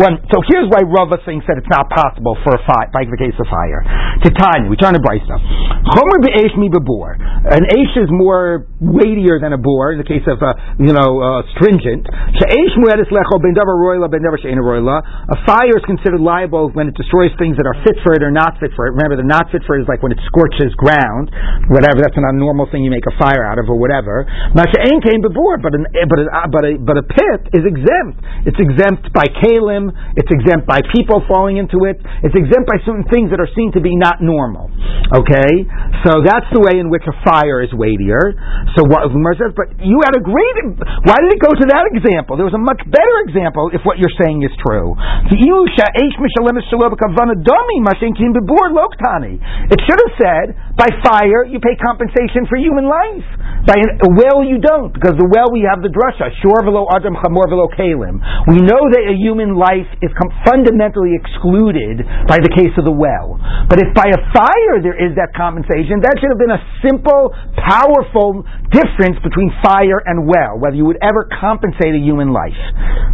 so here's why Rava thinks that it's not possible for a fire, like the case of fire. Titania, we turn to Brisa. Chomer be'esh mi b'bor. An esh is more weightier than a bor in the case of stringent. She'esh mu'edis lecho ben davar roila ben davar she'ena roila. A fire is considered liable when it destroys things that are fit for it or not fit for it. Remember, the not fit for it is like when it scorches ground, whatever. That's an abnormal thing you make a fire out of or whatever. Now she'en came b'bor, but a pit is exempt. It's exempt by kalim. It's exempt by people falling into it. It's exempt by certain things that are seen to be not normal. Okay? So that's the way in which a fire is weightier. So what Umar says, but you had a great... Why did it go to that example? There was a much better example if what you're saying is true. It should have said, by fire, you pay compensation for human life. By a well, you don't. Because the well, we have the drasha. Shor velo adam chamor velo kalim. We know that a human life is fundamentally excluded by the case of the well. But if by a fire there is that compensation, that should have been a simple, powerful difference between fire and well, whether you would ever compensate a human life.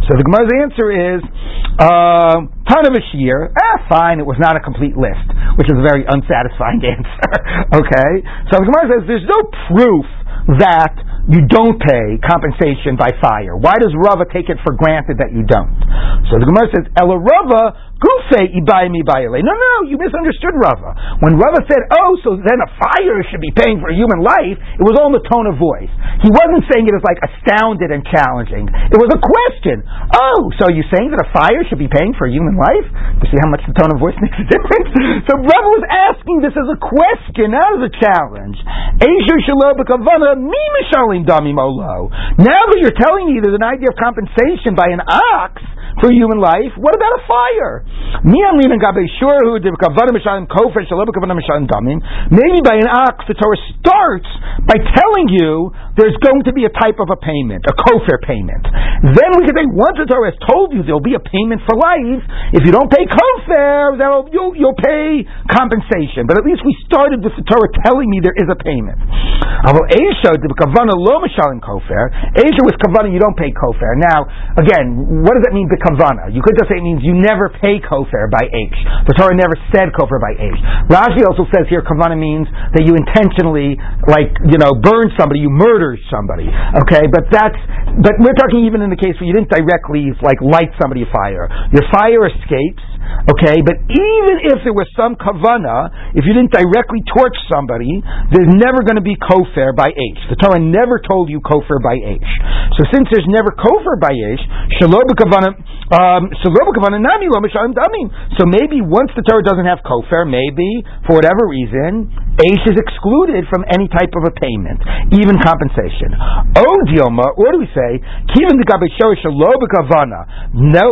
So the Gemara's answer is ton of a shear. Fine, it was not a complete list, which is a very unsatisfying answer. Okay? So the Gemara says there's no proof that you don't pay compensation by fire. Why does Rava take it for granted that you don't? So the Gemara says, Ela Rava Gufei Ibai Mi Bayale. No, you misunderstood Rava. When Rava said, so then a fire should be paying for a human life, it was all in the tone of voice. He wasn't saying it as like astounded and challenging. It was a question. So you're saying that a fire should be paying for a human life? You see how much the tone of voice makes a difference? So Rava was asking this as a question, not as a challenge. Eishu Shelo B'Kavana Mi Mishali. Now that you're telling me there's an idea of compensation by an ox for human life, what about a fire? Maybe by an ox, the Torah starts by telling you there's going to be a type of a payment, a kofar payment. Then we can think, once the Torah has told you there'll be a payment for life, if you don't pay kofar, you'll pay compensation. But at least we started with the Torah telling me there is a payment. Asia with kavana, you don't pay kofar. Now, again, what does that mean b'kavana? You could just say it means you never pay kofar by H. The Torah never said kofar by H. Rashi also says here kavana means that you intentionally, burn somebody, you murder somebody. Okay, but we're talking even in the case where you didn't directly light somebody fire. Your fire escapes. Okay, but even if there was some kavana, if you didn't directly torch somebody, there's never going to be kofar by H. The Torah never told you kofar by H. So since there's never kofar by H, so maybe once the Torah doesn't have kofar, maybe, for whatever reason, H is excluded from any type of a payment, even compensation. What do we say? No,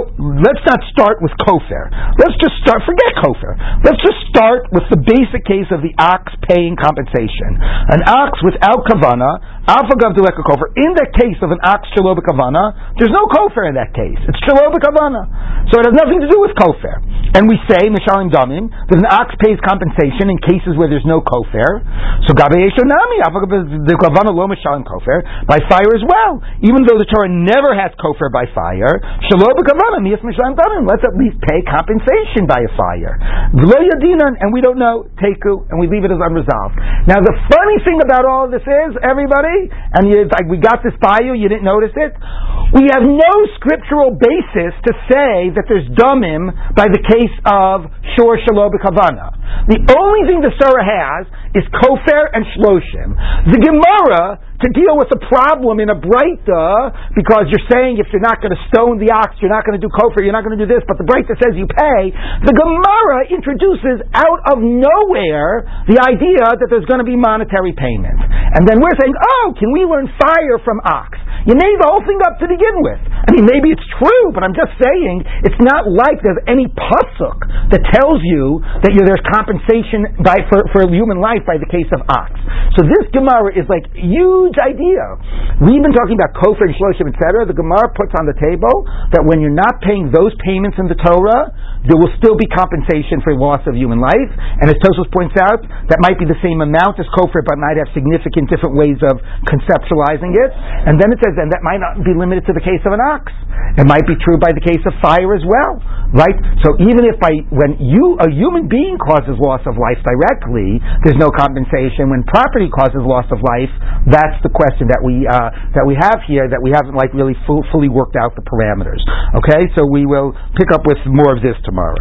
let's not start with kofar. Let's just start, forget kofar. Let's just start with the basic case of the ox paying compensation. An ox without kavana, alpha gav deleka kofar. In the case of an ox shelo b'kavana, there's no kofar in that case. It's shelo b'kavana. So it has nothing to do with kofar. And we say, mishalim damim, that an ox pays compensation in cases where there's no kofar. kofar. So by fire as well. Even though the Torah never has kofar by fire, let's at least pay compensation by a fire. And we don't know, teku, and we leave it as unresolved. Now the funny thing about all this is, everybody, and it's like we got this by you didn't notice it, we have no scriptural basis to say that there's damim by the case of shor shelo b'kavana. The only thing the Torah has is kofar and shloshim. The Gemara, to deal with the problem in a breita, because you're saying if you're not going to stone the ox, you're not going to do kofar, you're not going to do this, but the breita says you pay, the Gemara introduces out of nowhere the idea that there's going to be monetary payment. And then we're saying, oh, can we learn fire from ox? You made the whole thing up to begin with. I mean, maybe it's true, but I'm just saying it's not like there's any pasuk that tells you that there's compensation for human life by the case of ox. So this Gemara is like a huge idea. We've been talking about kofar and shloshim, etc. The Gemara puts on the table that when you're not paying those payments in the Torah, there will still be compensation for loss of human life. And as Tosfos points out, that might be the same amount as kofar, but might have significant different ways of conceptualizing it. And then it says, and that might not be limited to the case of an ox. It might be true by the case of fire as well, right? So even if when a human being causes loss of life directly, there's no compensation. When property causes loss of life, that's the question that we have here, that we haven't really fully worked out the parameters. Okay, so we will pick up with more of this tomorrow.